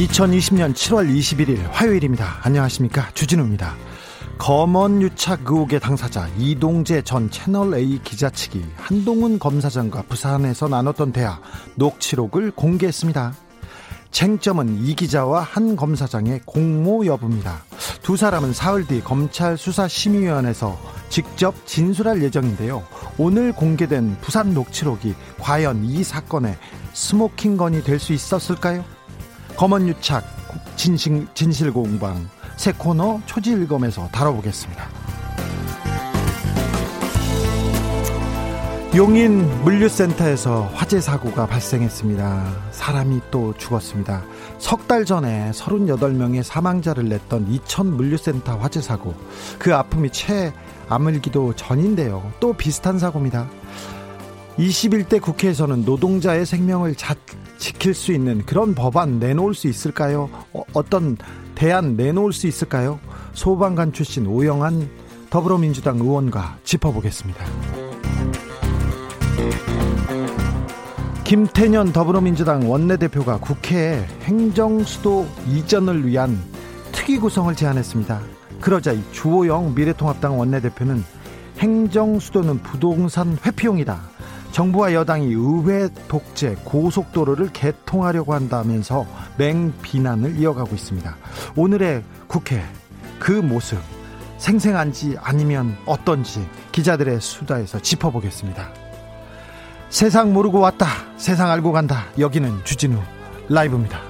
(2020년 7월 21일) 화요일입니다. 안녕하십니까, 주진우입니다. 검언 유착 의혹의 당사자 이동재 전 채널A 기자 측이 한동훈 검사장과 부산에서 나눴던 대화 녹취록을 공개했습니다. 쟁점은 이 기자와 한 검사장의 공모 여부입니다. 두 사람은 사흘 뒤 검찰 수사심의위원회에서 직접 진술할 예정인데요. 오늘 공개된 부산 녹취록이 과연 이 사건의 스모킹건이 될 수 있었을까요? 검언유착, 진실공방, 새 코너 초지일검에서 다뤄보겠습니다. 용인 물류센터에서 화재 사고가 발생했습니다. 사람이 또 죽었습니다. 석 달 전에 38명의 사망자를 냈던 이천 물류센터 화재 사고, 그 아픔이 채 아물기도 전인데요. 또 비슷한 사고입니다. 21대 국회에서는 노동자의 생명을 지킬 수 있는 그런 법안 내놓을 수 있을까요? 어떤 대안 내놓을 수 있을까요? 소방관 출신 오영환 더불어민주당 의원과 짚어보겠습니다. 김태년 더불어민주당 원내대표가 국회에 행정수도 이전을 위한 특위 구성을 제안했습니다. 그러자 주호영 미래통합당 원내대표는 행정수도는 부동산 회피용이다, 정부와 여당이 의회 독재, 고속도로를 개통하려고 한다면서 맹비난을 이어가고 있습니다. 오늘의 국회 그 모습 생생한지 아니면 어떤지 기자들의 수다에서 짚어보겠습니다. 세상 모르고 왔다, 세상 알고 간다. 여기는 주진우 라이브입니다.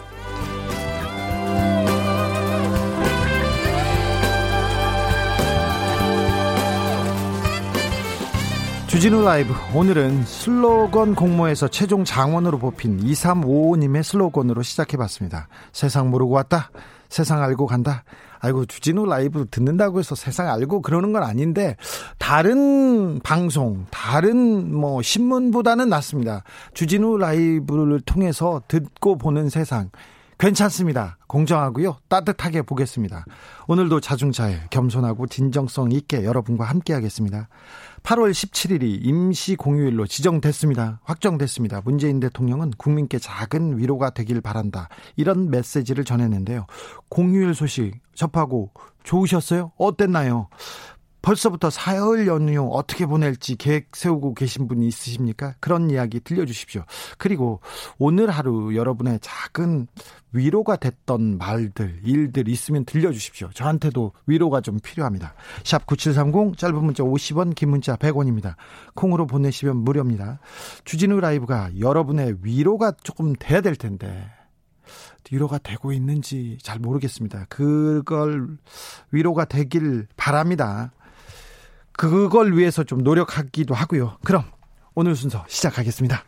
주진우 라이브, 오늘은 슬로건 공모에서 최종 장원으로 뽑힌 2355님의 슬로건으로 시작해봤습니다. 세상 모르고 왔다, 세상 알고 간다. 아이고, 주진우 라이브 듣는다고 해서 세상 알고 그러는 건 아닌데, 다른 방송, 다른 신문보다는 낫습니다. 주진우 라이브를 통해서 듣고 보는 세상 괜찮습니다. 공정하고요, 따뜻하게 보겠습니다. 오늘도 자중차에 겸손하고 진정성 있게 여러분과 함께 하겠습니다. 8월 17일이 임시공휴일로 지정됐습니다. 확정됐습니다. 문재인 대통령은 국민께 작은 위로가 되길 바란다, 이런 메시지를 전했는데요. 공휴일 소식 접하고 좋으셨어요? 어땠나요? 벌써부터 사흘 연휴 어떻게 보낼지 계획 세우고 계신 분이 있으십니까? 그런 이야기 들려주십시오. 그리고 오늘 하루 여러분의 작은 위로가 됐던 말들, 일들 있으면 들려주십시오. 저한테도 위로가 좀 필요합니다. 샵 9730, 짧은 문자 50원, 긴 문자 100원입니다. 콩으로 보내시면 무료입니다. 주진우 라이브가 여러분의 위로가 조금 돼야 될 텐데 위로가 되고 있는지 잘 모르겠습니다. 그걸 위로가 되길 바랍니다. 그걸 위해서 좀 노력하기도 하고요. 그럼 오늘 순서 시작하겠습니다.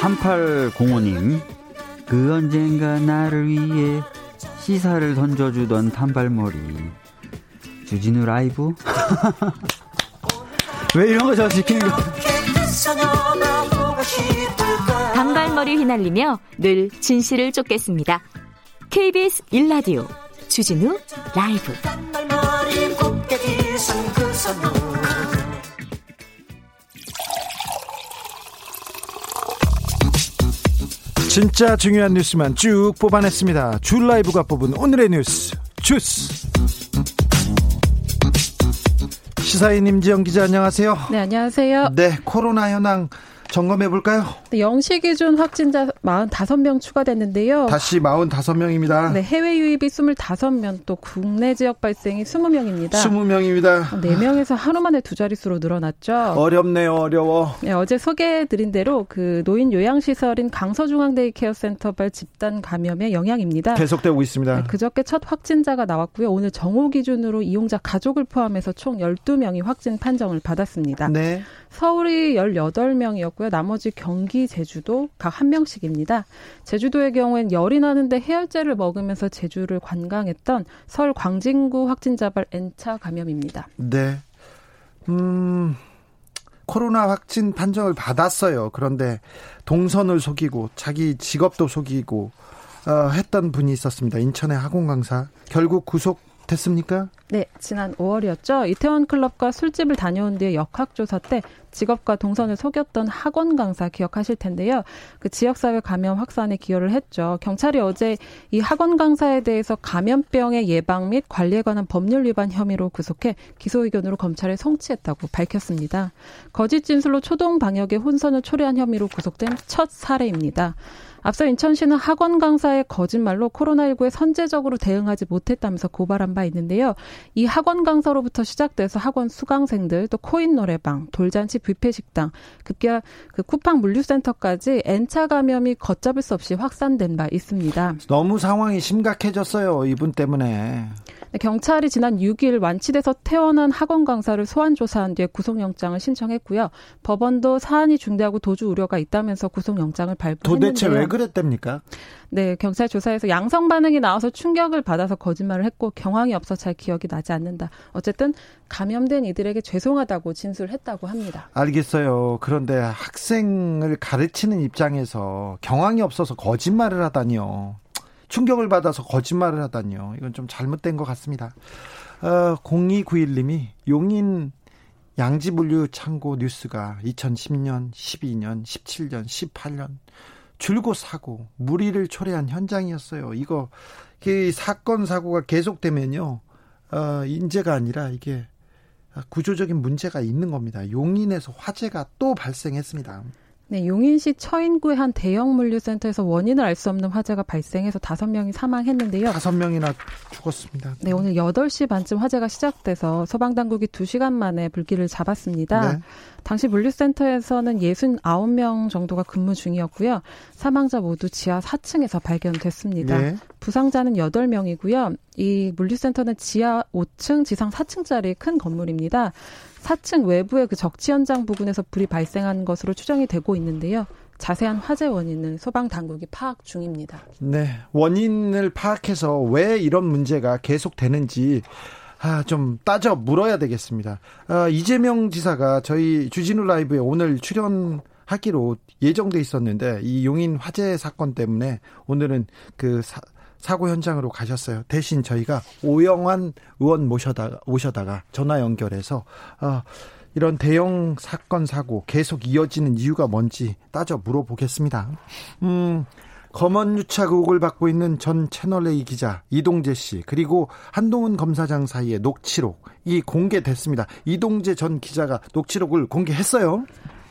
(3805님) 그 언젠가 나를 위해 시사를 던져주던 단발머리 주진우 라이브. 왜 이런 거 저 시키는 거. 단발머리 휘날리며 늘 진실을 쫓겠습니다. KBS 1라디오 주진우 라이브. 진짜 중요한 뉴스만 쭉 뽑아냈습니다. 주 라이브가 뽑은 오늘의 뉴스 주스. 시사인 임지영 기자 안녕하세요. 네, 안녕하세요. 네, 코로나 현황 점검해볼까요? 네, 0시 기준 확진자 45명 추가됐는데요. 다시 45명입니다. 네, 해외 유입이 25명, 또 국내 지역 발생이 20명입니다. 20명입니다. 4명에서 하루 만에 두 자릿수로 늘어났죠. 어렵네요. 어려워. 네, 어제 소개해드린 대로 그 노인 요양시설인 강서중앙데이케어센터발 집단 감염의 영향입니다. 계속되고 있습니다. 네, 그저께 첫 확진자가 나왔고요. 오늘 정오 기준으로 이용자 가족을 포함해서 총 12명이 확진 판정을 받았습니다. 네. 서울이 18명이었고요. 나머지 경기, 제주도 각 1명씩입니다. 제주도의 경우엔 열이 나는데 해열제를 먹으면서 제주를 관광했던 서울 광진구 확진자발 N차 감염입니다. 네. 코로나 확진 판정을 받았어요. 그런데 동선을 속이고 자기 직업도 속이고 했던 분이 있었습니다. 인천의 학원 강사. 결국 구속됐습니까? 네, 지난 5월이었죠. 이태원 클럽과 술집을 다녀온 뒤에 역학조사 때 직업과 동선을 속였던 학원 강사 기억하실 텐데요. 그 지역사회 감염 확산에 기여를 했죠. 경찰이 어제 이 학원 강사에 대해서 감염병의 예방 및 관리에 관한 법률 위반 혐의로 구속해 기소의견으로 검찰에 송치했다고 밝혔습니다. 거짓 진술로 초동 방역에 혼선을 초래한 혐의로 구속된 첫 사례입니다. 앞서 인천시는 학원 강사의 거짓말로 코로나19에 선제적으로 대응하지 못했다면서 고발한 바 있는데요. 이 학원 강사로부터 시작돼서 학원 수강생들, 또 코인 노래방, 돌잔치 뷔페 식당, 급기야 그 쿠팡 물류센터까지 N차 감염이 걷잡을 수 없이 확산된 바 있습니다. 너무 상황이 심각해졌어요. 이분 때문에. 경찰이 지난 6일 완치돼서 퇴원한 학원 강사를 소환 조사한 뒤에 구속영장을 신청했고요. 법원도 사안이 중대하고 도주 우려가 있다면서 구속영장을 발부했는데요. 도대체 왜 그랬답니까? 네, 경찰 조사에서 양성 반응이 나와서 충격을 받아서 거짓말을 했고 경황이 없어 잘 기억이 나지 않는다. 어쨌든 감염된 이들에게 죄송하다고 진술했다고 합니다. 알겠어요. 그런데 학생을 가르치는 입장에서 경황이 없어서 거짓말을 하다니요. 충격을 받아서 거짓말을 하다니요. 이건 좀 잘못된 것 같습니다. 0291님이 용인 양지분류 창고 뉴스가 2010년, 12년, 17년, 18년 줄곧 사고, 무리를 초래한 현장이었어요. 이거 이 사건 사고가 계속되면요. 인재가 아니라 이게 구조적인 문제가 있는 겁니다. 용인에서 화재가 또 발생했습니다. 네, 용인시 처인구의 한 대형 물류센터에서 원인을 알 수 없는 화재가 발생해서 5명이 사망했는데요. 5명이나 죽었습니다. 네, 오늘 8시 반쯤 화재가 시작돼서 소방당국이 2시간 만에 불길을 잡았습니다. 네. 당시 물류센터에서는 69명 정도가 근무 중이었고요. 사망자 모두 지하 4층에서 발견됐습니다. 네. 부상자는 8명이고요. 이 물류센터는 지하 5층, 지상 4층짜리 큰 건물입니다. 4층 외부의 그 적치 현장 부근에서 불이 발생한 것으로 추정이 되고 있는데요. 자세한 화재 원인은 소방당국이 파악 중입니다. 네, 원인을 파악해서 왜 이런 문제가 계속되는지 좀 따져 물어야 되겠습니다. 이재명 지사가 저희 주진우 라이브에 오늘 출연하기로 예정돼 있었는데 이 용인 화재 사건 때문에 오늘은 그 사고 현장으로 가셨어요. 대신 저희가 오영환 의원 모셔다가 전화 연결해서 이런 대형 사건 사고 계속 이어지는 이유가 뭔지 따져 물어보겠습니다. 검언유착 의혹을 받고 있는 전 채널A 기자 이동재 씨 그리고 한동훈 검사장 사이의 녹취록이 공개됐습니다. 이동재 전 기자가 녹취록을 공개했어요.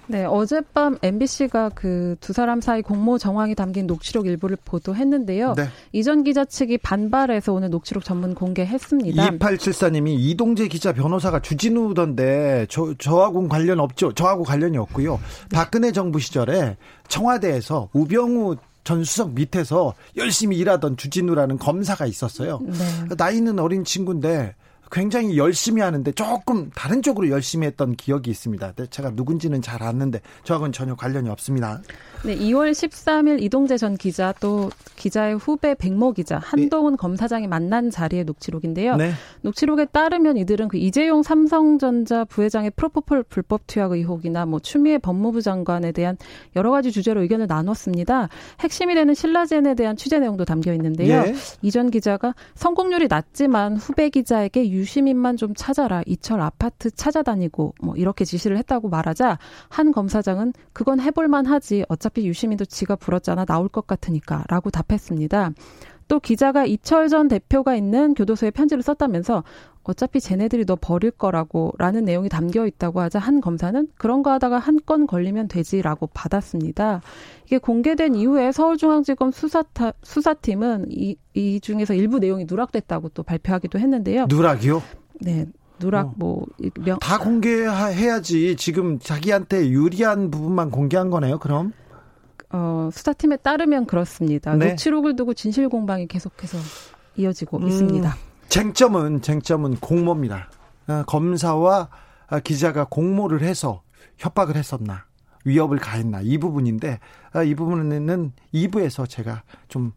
네, 어젯밤 MBC가 그 두 사람 사이 공모 정황이 담긴 녹취록 일부를 보도했는데요. 네. 이전 기자 측이 반발해서 오늘 녹취록 전문 공개했습니다. 2874님이 이동재 기자 변호사가 주진우던데 저하고는 관련 없죠. 저하고 관련이 없고요. 네. 박근혜 정부 시절에 청와대에서 우병우 전 수석 밑에서 열심히 일하던 주진우라는 검사가 있었어요. 네. 나이는 어린 친구인데 굉장히 열심히 하는데 조금 다른 쪽으로 열심히 했던 기억이 있습니다. 제가 누군지는 잘 아는데 저하고는 전혀 관련이 없습니다. 네, 2월 13일 이동재 전 기자 또 기자의 후배 백모 기자 한동훈 네. 검사장이 만난 자리의 녹취록인데요. 네. 녹취록에 따르면 이들은 그 이재용 삼성전자 부회장의 프로포폴 불법 투약 의혹이나 뭐 추미애 법무부 장관에 대한 여러 가지 주제로 의견을 나눴습니다. 핵심이 되는 신라젠에 대한 취재 내용도 담겨 있는데요. 네. 이 전 기자가 성공률이 낮지만 후배 기자에게 유시민만 좀 찾아라. 이철 아파트 찾아다니고 뭐 이렇게 지시를 했다고 말하자 한 검사장은 그건 해볼만 하지. 어차피 유시민도 지가 불었잖아. 나올 것 같으니까 라고 답했습니다. 또 기자가 이철 전 대표가 있는 교도소에 편지를 썼다면서 어차피 쟤네들이 너 버릴 거라고 라는 내용이 담겨 있다고 하자 한 검사는 그런 거 하다가 한 건 걸리면 되지라고 받았습니다. 이게 공개된 이후에 서울중앙지검 수사팀은 이 중에서 일부 내용이 누락됐다고 또 발표하기도 했는데요. 누락이요? 네. 누락 다 공개해야지. 지금 자기한테 유리한 부분만 공개한 거네요, 그럼? 수사팀에 따르면 그렇습니다. 네. 녹취록을 두고 진실 공방이 계속해서 이어지고 있습니다. 쟁점은 공모입니다. 검사와 기자가 공모를 해서 협박을 했었나, 위협을 가했나, 이 부분인데, 이 부분은 2부에서 제가 좀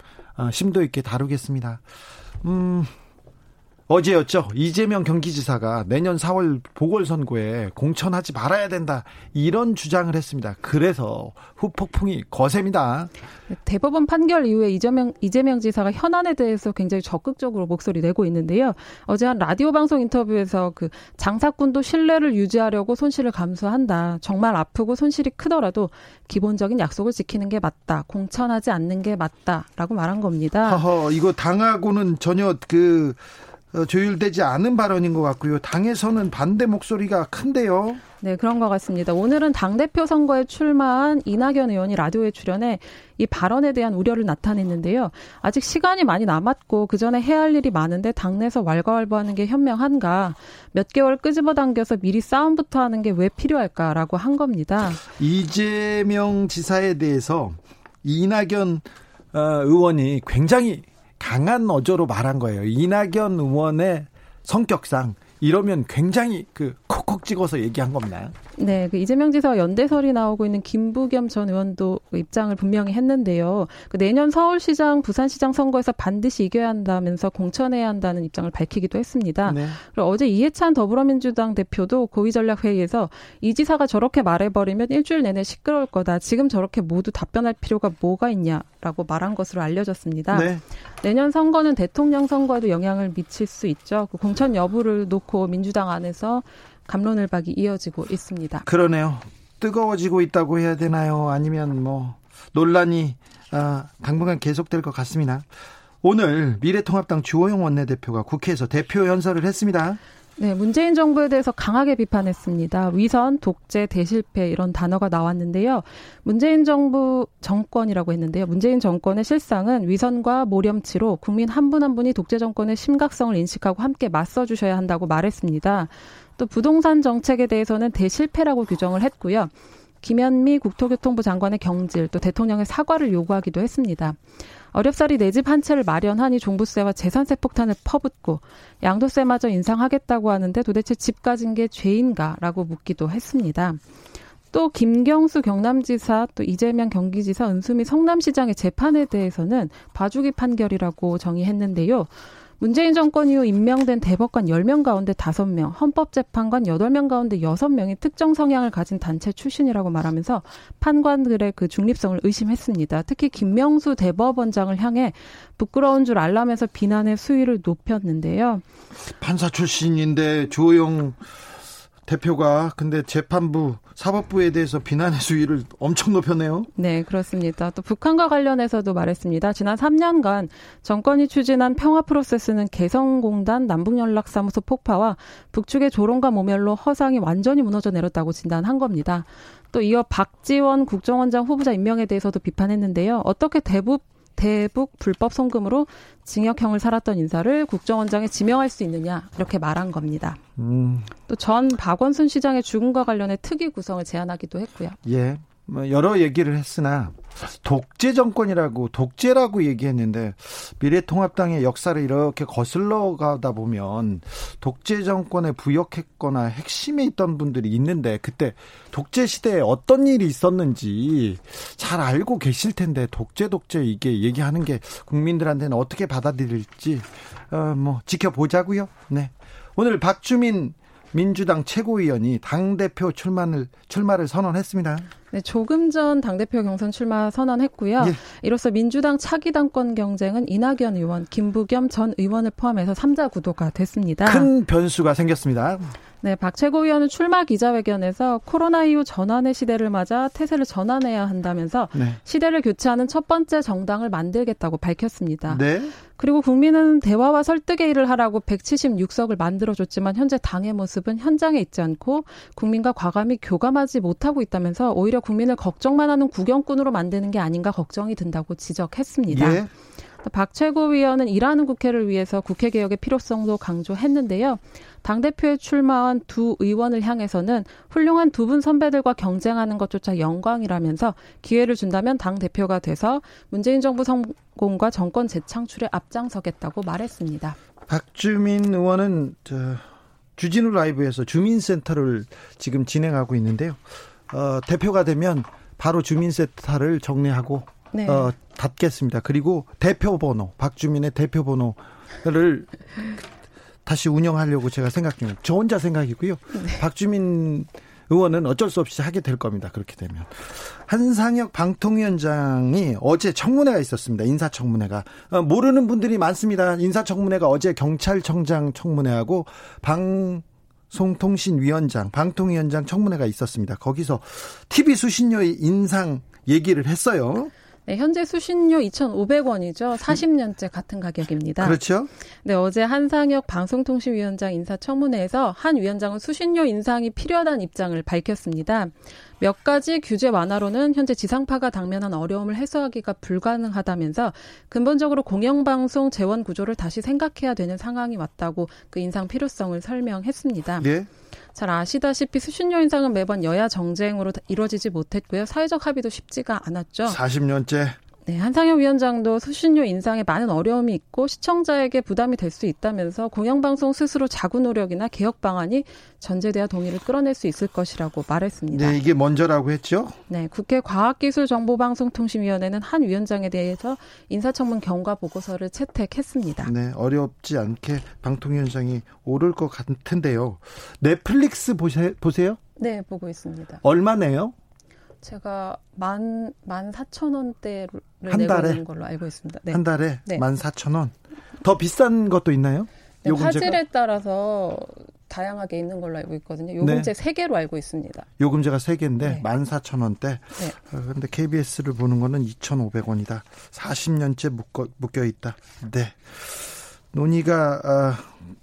심도 있게 다루겠습니다. 어제였죠. 이재명 경기지사가 내년 4월 보궐선거에 공천하지 말아야 된다, 이런 주장을 했습니다. 그래서 후폭풍이 거셉니다. 대법원 판결 이후에 이재명 지사가 현안에 대해서 굉장히 적극적으로 목소리 내고 있는데요. 어제 한 라디오 방송 인터뷰에서 그 장사꾼도 신뢰를 유지하려고 손실을 감수한다. 정말 아프고 손실이 크더라도 기본적인 약속을 지키는 게 맞다. 공천하지 않는 게 맞다라고 말한 겁니다. 이거 당하고는 전혀 조율되지 않은 발언인 것 같고요. 당에서는 반대 목소리가 큰데요. 네, 그런 것 같습니다. 오늘은 당대표 선거에 출마한 이낙연 의원이 라디오에 출연해 이 발언에 대한 우려를 나타냈는데요. 아직 시간이 많이 남았고 그 전에 해야 할 일이 많은데 당내에서 왈가왈부하는 게 현명한가. 몇 개월 끄집어당겨서 미리 싸움부터 하는 게 왜 필요할까라고 한 겁니다. 이재명 지사에 대해서 이낙연 의원이 굉장히 강한 어조로 말한 거예요. 이낙연 의원의 성격상 이러면 굉장히 콕콕 찍어서 얘기한 겁니다. 네, 이재명 지사와 연대설이 나오고 있는 김부겸 전 의원도 입장을 분명히 했는데요. 내년 서울시장, 부산시장 선거에서 반드시 이겨야 한다면서 공천해야 한다는 입장을 밝히기도 했습니다. 네. 그리고 어제 이해찬 더불어민주당 대표도 고위전략회의에서 이 지사가 저렇게 말해버리면 일주일 내내 시끄러울 거다. 지금 저렇게 모두 답변할 필요가 뭐가 있냐라고 말한 것으로 알려졌습니다. 네. 내년 선거는 대통령 선거에도 영향을 미칠 수 있죠. 공천 여부를 놓고 민주당 안에서 갑론을박이 이어지고 있습니다. 그러네요. 뜨거워지고 있다고 해야 되나요? 아니면 논란이 당분간 계속될 것 같습니다. 오늘 미래통합당 주호영 원내대표가 국회에서 대표 연설을 했습니다. 네, 문재인 정부에 대해서 강하게 비판했습니다. 위선, 독재, 대실패 이런 단어가 나왔는데요. 문재인 정부 정권이라고 했는데요. 문재인 정권의 실상은 위선과 모렴치로 국민 한 분 한 분이 독재 정권의 심각성을 인식하고 함께 맞서주셔야 한다고 말했습니다. 또 부동산 정책에 대해서는 대실패라고 규정을 했고요. 김현미 국토교통부 장관의 경질, 또 대통령의 사과를 요구하기도 했습니다. 어렵사리 내 집 한 채를 마련하니 종부세와 재산세 폭탄을 퍼붓고 양도세마저 인상하겠다고 하는데 도대체 집 가진 게 죄인가라고 묻기도 했습니다. 또 김경수 경남지사, 또 이재명 경기지사, 은수미 성남시장의 재판에 대해서는 봐주기 판결이라고 정의했는데요. 문재인 정권 이후 임명된 대법관 10명 가운데 5명, 헌법재판관 8명 가운데 6명이 특정 성향을 가진 단체 출신이라고 말하면서 판관들의 중립성을 의심했습니다. 특히 김명수 대법원장을 향해 부끄러운 줄 알라면서 비난의 수위를 높였는데요. 판사 출신인데 주호영 대표가 근데 재판부, 사법부에 대해서 비난의 수위를 엄청 높였네요. 네, 그렇습니다. 또 북한과 관련해서도 말했습니다. 지난 3년간 정권이 추진한 평화 프로세스는 개성공단 남북연락사무소 폭파와 북측의 조롱과 모멸로 허상이 완전히 무너져 내렸다고 진단한 겁니다. 또 이어 박지원 국정원장 후보자 임명에 대해서도 비판했는데요. 어떻게 대북 불법 송금으로 징역형을 살았던 인사를 국정원장에 지명할 수 있느냐, 이렇게 말한 겁니다. 또 전 박원순 시장의 죽음과 관련해 특위 구성을 제안하기도 했고요. 예, 여러 얘기를 했으나 독재 정권이라고, 독재라고 얘기했는데 미래통합당의 역사를 이렇게 거슬러 가다 보면 독재 정권에 부역했거나 핵심에 있던 분들이 있는데 그때 독재 시대에 어떤 일이 있었는지 잘 알고 계실 텐데 독재 이게 얘기하는 게 국민들한테는 어떻게 받아들일지 지켜보자고요. 네, 오늘 박주민 민주당 최고위원이 당대표 출마를 선언했습니다. 네, 조금 전 당대표 경선 출마 선언했고요. 예. 이로써 민주당 차기 당권 경쟁은 이낙연 의원, 김부겸 전 의원을 포함해서 3자 구도가 됐습니다. 큰 변수가 생겼습니다. 네, 박 최고위원은 출마 기자회견에서 코로나 이후 전환의 시대를 맞아 태세를 전환해야 한다면서 네. 시대를 교체하는 첫 번째 정당을 만들겠다고 밝혔습니다. 네. 그리고 국민은 대화와 설득의 일을 하라고 176석을 만들어줬지만 현재 당의 모습은 현장에 있지 않고 국민과 과감히 교감하지 못하고 있다면서 오히려 국민을 걱정만 하는 구경꾼으로 만드는 게 아닌가 걱정이 든다고 지적했습니다. 예. 박 최고위원은 일하는 국회를 위해서 국회 개혁의 필요성도 강조했는데요. 당대표에 출마한 두 의원을 향해서는 훌륭한 두 분 선배들과 경쟁하는 것조차 영광이라면서 기회를 준다면 당대표가 돼서 문재인 정부 성공과 정권 재창출에 앞장서겠다고 말했습니다. 박주민 의원은 주진우 라이브에서 주민센터를 지금 진행하고 있는데요. 대표가 되면 바로 주민센터를 정리하고 네. 닫겠습니다. 그리고 대표번호, 박주민의 대표번호를 다시 운영하려고 제가 생각 중입니다. 저 혼자 생각이고요. 네. 박주민 의원은 어쩔 수 없이 하게 될 겁니다. 그렇게 되면. 한상혁 방통위원장이 어제 청문회가 있었습니다. 인사청문회가. 모르는 분들이 많습니다. 인사청문회가 어제 경찰청장 청문회하고 방송통신위원장, 방통위원장 청문회가 있었습니다. 거기서 TV 수신료의 인상 얘기를 했어요. 네, 현재 수신료 2,500원이죠. 40년째 같은 가격입니다. 그렇죠. 네, 어제 한상혁 방송통신위원장 인사청문회에서 한 위원장은 수신료 인상이 필요하다는 입장을 밝혔습니다. 몇 가지 규제 완화로는 현재 지상파가 당면한 어려움을 해소하기가 불가능하다면서 근본적으로 공영방송 재원 구조를 다시 생각해야 되는 상황이 왔다고 그 인상 필요성을 설명했습니다. 네. 잘 아시다시피 수신료 인상은 매번 여야 정쟁으로 이루어지지 못했고요. 사회적 합의도 쉽지가 않았죠. 40년째. 네, 한상혁 위원장도 수신료 인상에 많은 어려움이 있고 시청자에게 부담이 될 수 있다면서 공영방송 스스로 자구 노력이나 개혁 방안이 전제돼야 동의를 끌어낼 수 있을 것이라고 말했습니다. 네, 이게 먼저라고 했죠? 네, 국회 과학기술정보방송통신위원회는 한 위원장에 대해서 인사청문 경과 보고서를 채택했습니다. 네, 어렵지 않게 방통위원장이 오를 것 같은데요. 넷플릭스 보세요? 네, 보고 있습니다. 얼마네요? 제가 14,000원대를 내고 있는 걸로 알고 있습니다. 네. 한 달에 네. 14,000원. 더 비싼 것도 있나요? 네, 화질에 따라서 다양하게 있는 걸로 알고 있거든요. 요금제 네. 3개로 알고 있습니다. 요금제가 3개인데 네. 14,000원대. 그런데 네. KBS를 보는 거는 2,500원이다. 40년째 묶여있다. 네.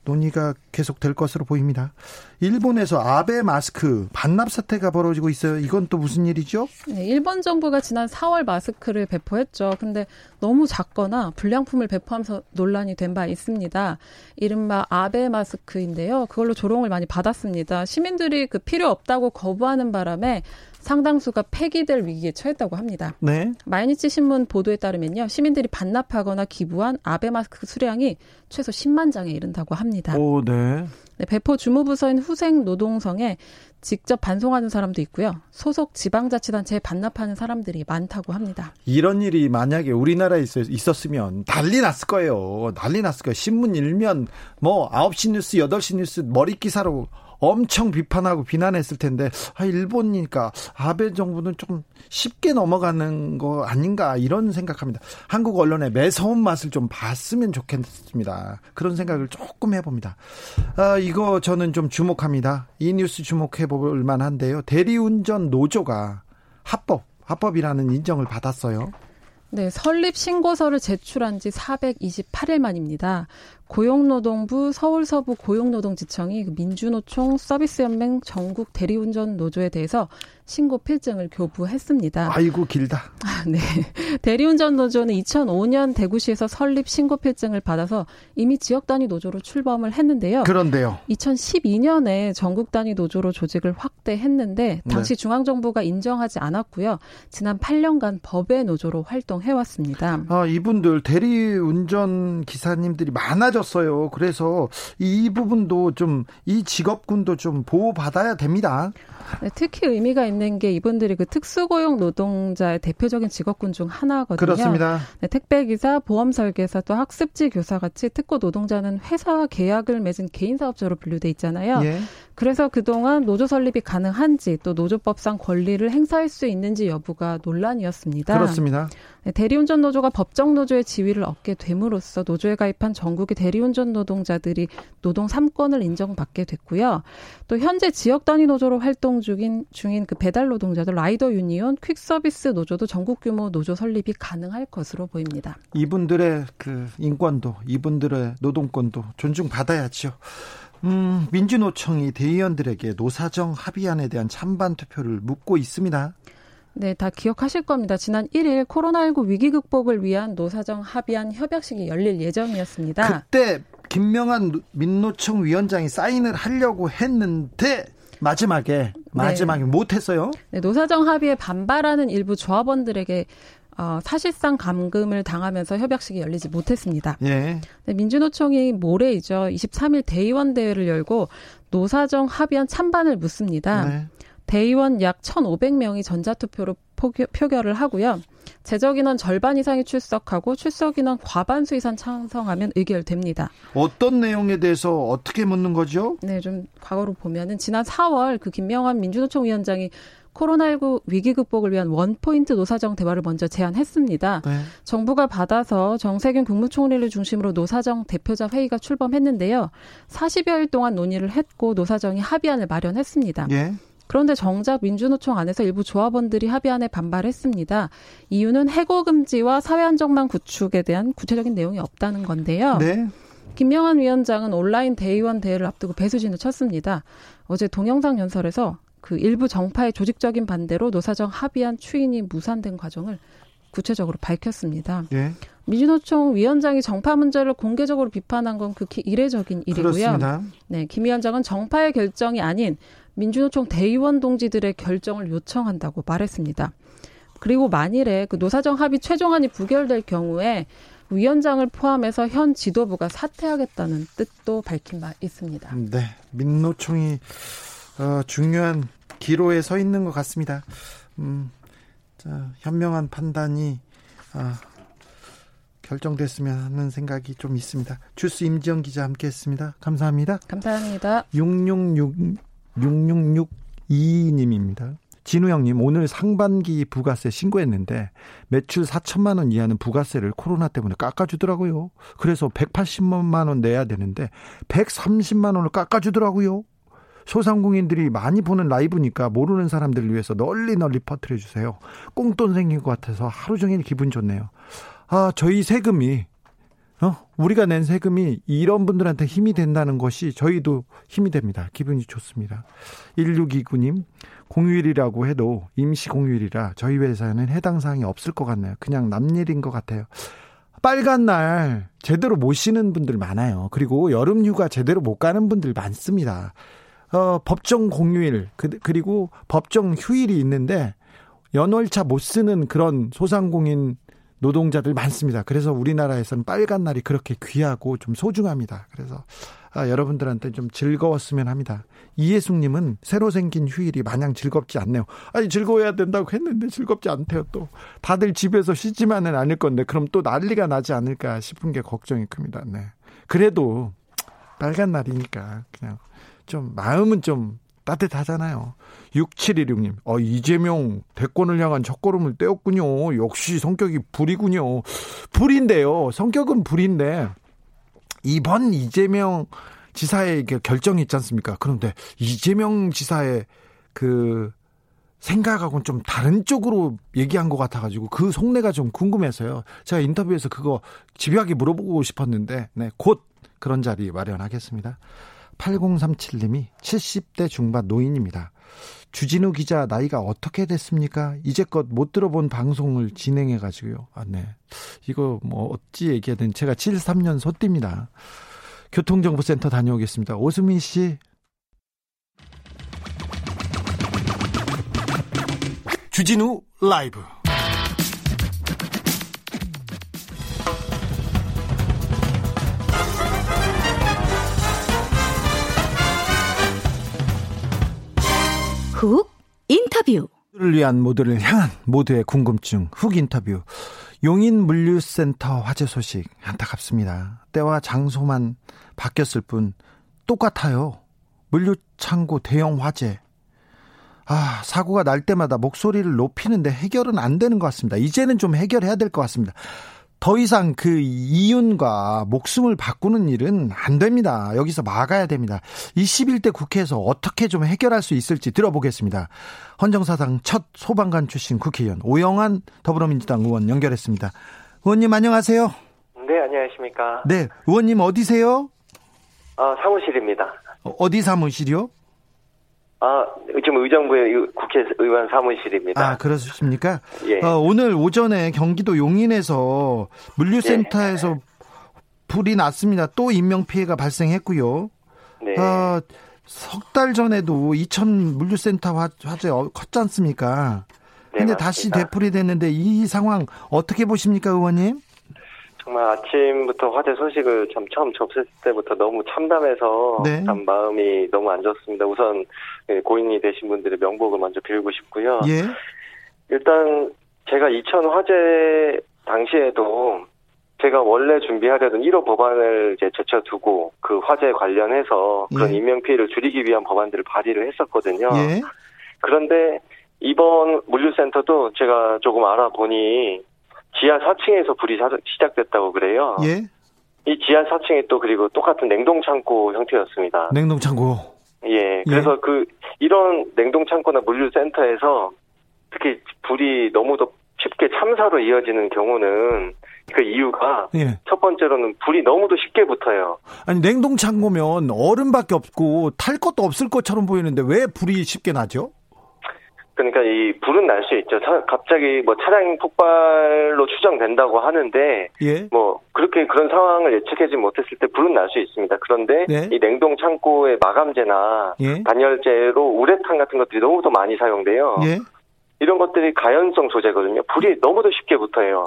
논의가 계속 될 것으로 보입니다. 일본에서 아베 마스크 반납 사태가 벌어지고 있어요. 이건 또 무슨 일이죠? 네, 일본 정부가 지난 4월 마스크를 배포했죠. 근데 너무 작거나 불량품을 배포하면서 논란이 된 바 있습니다. 이른바 아베 마스크인데요. 그걸로 조롱을 많이 받았습니다. 시민들이 그 필요 없다고 거부하는 바람에 상당수가 폐기될 위기에 처했다고 합니다. 네. 마이니치 신문 보도에 따르면요. 시민들이 반납하거나 기부한 아베 마스크 수량이 최소 10만 장에 이른다고 합니다. 오, 네. 네, 배포 주무부서인 후생노동성에 직접 반송하는 사람도 있고요. 소속 지방자치단체에 반납하는 사람들이 많다고 합니다. 이런 일이 만약에 우리나라에 있었으면 난리 났을 거예요. 난리 났을 거예요. 신문 일면 9시 뉴스, 8시 뉴스 머릿기사로 엄청 비판하고 비난했을 텐데 일본이니까 아베 정부는 조금 쉽게 넘어가는 거 아닌가 이런 생각합니다. 한국 언론의 매서운 맛을 좀 봤으면 좋겠습니다. 그런 생각을 조금 해봅니다. 이거 저는 좀 주목합니다. 이 뉴스 주목해볼 만한데요. 대리운전 노조가 합법이라는 인정을 받았어요. 네, 설립 신고서를 제출한 지 428일 만입니다. 고용노동부 서울서부 고용노동지청이 민주노총 서비스연맹 전국 대리운전 노조에 대해서 신고 필증을 교부했습니다. 아이고 길다. 네, 대리운전 노조는 2005년 대구시에서 설립 신고 필증을 받아서 이미 지역 단위 노조로 출범을 했는데요. 그런데요. 2012년에 전국 단위 노조로 조직을 확대했는데 당시 네. 중앙정부가 인정하지 않았고요. 지난 8년간 법외 노조로 활동 해왔습니다. 이분들 대리운전 기사님들이 많아졌어요. 그래서 이 부분도 좀 이 직업군도 좀 보호받아야 됩니다. 네, 특히 의미가 있는 게 이분들이 그 특수고용 노동자의 대표적인 직업군 중 하나거든요. 그렇습니다. 네, 택배기사, 보험설계사, 또 학습지 교사 같이 특고 노동자는 회사와 계약을 맺은 개인사업자로 분류돼 있잖아요. 예. 그래서 그동안 노조 설립이 가능한지 또 노조법상 권리를 행사할 수 있는지 여부가 논란이었습니다. 그렇습니다. 대리운전 노조가 법정 노조의 지위를 얻게 됨으로써 노조에 가입한 전국의 대리운전 노동자들이 노동 3권을 인정받게 됐고요. 또 현재 지역 단위 노조로 활동 중인 그 배달 노동자들 라이더 유니온, 퀵서비스 노조도 전국 규모 노조 설립이 가능할 것으로 보입니다. 이분들의 그 인권도, 이분들의 노동권도 존중받아야죠. 민주노총이 대의원들에게 노사정 합의안에 대한 찬반 투표를 묻고 있습니다. 네, 다 기억하실 겁니다. 지난 1일 코로나19 위기 극복을 위한 노사정 합의안 협약식이 열릴 예정이었습니다. 그때 김명환 민노총 위원장이 사인을 하려고 했는데 마지막에 못했어요. 네, 노사정 합의에 반발하는 일부 조합원들에게 사실상 감금을 당하면서 협약식이 열리지 못했습니다. 예. 네, 민주노총이 모레이죠. 23일 대의원 대회를 열고 노사정 합의안 찬반을 묻습니다. 네. 대의원 약 1,500명이 전자투표로 표결을 하고요. 제적인원 절반 이상이 출석하고 출석인원 과반수 이상 찬성하면 의결됩니다. 어떤 내용에 대해서 어떻게 묻는 거죠? 네, 좀 과거로 보면은 지난 4월 그 김명환 민주노총 위원장이 코로나19 위기 극복을 위한 원포인트 노사정 대화를 먼저 제안했습니다. 네. 정부가 받아서 정세균 국무총리를 중심으로 노사정 대표자 회의가 출범했는데요. 40여일 동안 논의를 했고 노사정이 합의안을 마련했습니다. 네. 그런데 정작 민주노총 안에서 일부 조합원들이 합의안에 반발했습니다. 이유는 해고 금지와 사회 안정망 구축에 대한 구체적인 내용이 없다는 건데요. 네. 김명환 위원장은 온라인 대의원 대회를 앞두고 배수진을 쳤습니다. 어제 동영상 연설에서 그 일부 정파의 조직적인 반대로 노사정 합의안 추인이 무산된 과정을 구체적으로 밝혔습니다. 네. 민주노총 위원장이 정파 문제를 공개적으로 비판한 건 극히 이례적인 일이고요. 그렇습니다. 네, 김 위원장은 정파의 결정이 아닌 민주노총 대의원 동지들의 결정을 요청한다고 말했습니다. 그리고 만일에 그 노사정 합의 최종안이 부결될 경우에 위원장을 포함해서 현 지도부가 사퇴하겠다는 뜻도 밝힌 바 있습니다. 네, 민노총이 중요한 기로에 서 있는 것 같습니다. 현명한 판단이 결정됐으면 하는 생각이 좀 있습니다. 주스 임지영 기자 함께했습니다. 감사합니다. 감사합니다. 66662님입니다. 진우 형님, 오늘 상반기 부가세 신고했는데 매출 4천만 원 이하는 부가세를 코로나 때문에 깎아주더라고요. 그래서 180만 원 내야 되는데 130만 원을 깎아주더라고요. 소상공인들이 많이 보는 라이브니까 모르는 사람들을 위해서 널리 퍼뜨려주세요. 꽁돈 생긴 것 같아서 하루 종일 기분 좋네요. 아, 저희 세금이, 우리가 낸 세금이 이런 분들한테 힘이 된다는 것이 저희도 힘이 됩니다. 기분이 좋습니다. 1629님, 공휴일이라고 해도 임시 공휴일이라 저희 회사에는 해당 사항이 없을 것 같네요. 그냥 남일인 것 같아요. 빨간 날 제대로 못 쉬는 분들 많아요. 그리고 여름 휴가 제대로 못 가는 분들 많습니다. 법정 공휴일, 그리고 법정 휴일이 있는데 연월차 못 쓰는 그런 소상공인 노동자들 많습니다. 그래서 우리나라에서는 빨간 날이 그렇게 귀하고 좀 소중합니다. 그래서 여러분들한테 좀 즐거웠으면 합니다. 이예숙님은 새로 생긴 휴일이 마냥 즐겁지 않네요. 아니, 즐거워야 된다고 했는데 즐겁지 않대요. 또 다들 집에서 쉬지만은 않을 건데 그럼 또 난리가 나지 않을까 싶은 게 걱정이 큽니다. 네. 그래도 빨간 날이니까 그냥 좀 마음은 좀 따뜻하잖아요. 6716님, 이재명 대권을 향한 첫걸음을 떼었군요. 역시 성격이 불이군요. 불인데요. 성격은 불인데 이번 이재명 지사의 결정이 있지 않습니까? 그런데 이재명 지사의 그 생각하고는 좀 다른 쪽으로 얘기한 것 같아가지고 그 속내가 좀 궁금해서요. 제가 인터뷰에서 그거 집요하게 물어보고 싶었는데 네, 곧 그런 자리 마련하겠습니다. 8037님이 70대 중반 노인입니다. 주진우 기자 나이가 어떻게 됐습니까? 이제껏 못 들어본 방송을 진행해가지고요. 아, 네. 이거 뭐 어찌 얘기하든 제가 73년 소띠입니다. 교통정보센터 다녀오겠습니다. 오수민 씨. 주진우 라이브. 훅 인터뷰. 모두를 위한 모두를 향한 모두의 궁금증 훅 인터뷰. 용인 물류센터 화재 소식 안타깝습니다. 때와 장소만 바뀌었을 뿐 똑같아요. 물류창고 대형 화재. 아, 사고가 날 때마다 목소리를 높이는데 해결은 안 되는 것 같습니다. 이제는 좀 해결해야 될 것 같습니다. 더 이상 그 이윤과 목숨을 바꾸는 일은 안 됩니다. 여기서 막아야 됩니다. 21대 국회에서 어떻게 좀 해결할 수 있을지 들어보겠습니다. 헌정사상 첫 소방관 출신 국회의원 오영환 더불어민주당 의원 연결했습니다. 의원님 안녕하세요. 네, 안녕하십니까. 네, 의원님 어디세요? 사무실입니다. 어디 사무실이요? 지금 의정부의 국회의원 사무실입니다. 아, 그렇습니까? 예. 오늘 오전에 경기도 용인에서 물류센터에서 불이 났습니다. 또 인명피해가 발생했고요. 네. 석 달 전에도 이천 물류센터 화재 컸지 않습니까? 그런데 네, 다시 되풀이 됐는데 이 상황 어떻게 보십니까, 의원님? 정말 아침부터 화재 소식을 참 처음 접했을 때부터 너무 참담해서 참 마음이 너무 안 좋습니다. 우선 고인이 되신 분들의 명복을 먼저 빌고 싶고요. 예. 일단 제가 이천 화재 당시에도 제가 원래 준비하려던 1호 법안을 이제 제쳐두고 그 화재 관련해서 그런 인명피해를 줄이기 위한 법안들을 발의를 했었거든요. 예. 그런데 이번 물류센터도 제가 조금 알아보니 지하 4층에서 불이 시작됐다고 그래요. 예. 이 지하 4층에 또 그리고 똑같은 냉동창고 형태였습니다. 냉동창고. 예. 그래서 이런 냉동창고나 물류센터에서 특히 불이 너무도 쉽게 참사로 이어지는 경우는 그 이유가 첫 번째로는 불이 너무도 쉽게 붙어요. 아니, 냉동창고면 얼음밖에 없고 탈 것도 없을 것처럼 보이는데 왜 불이 쉽게 나죠? 그러니까 이 불은 날 수 있죠. 갑자기 뭐 차량 폭발로 추정된다고 하는데 뭐 그런 상황을 예측하지 못했을 때 불은 날 수 있습니다. 그런데 이 냉동 창고의 마감재나 단열재로 우레탄 같은 것들이 너무도 많이 사용돼요. 이런 것들이 가연성 소재거든요. 불이 너무도 쉽게 붙어요.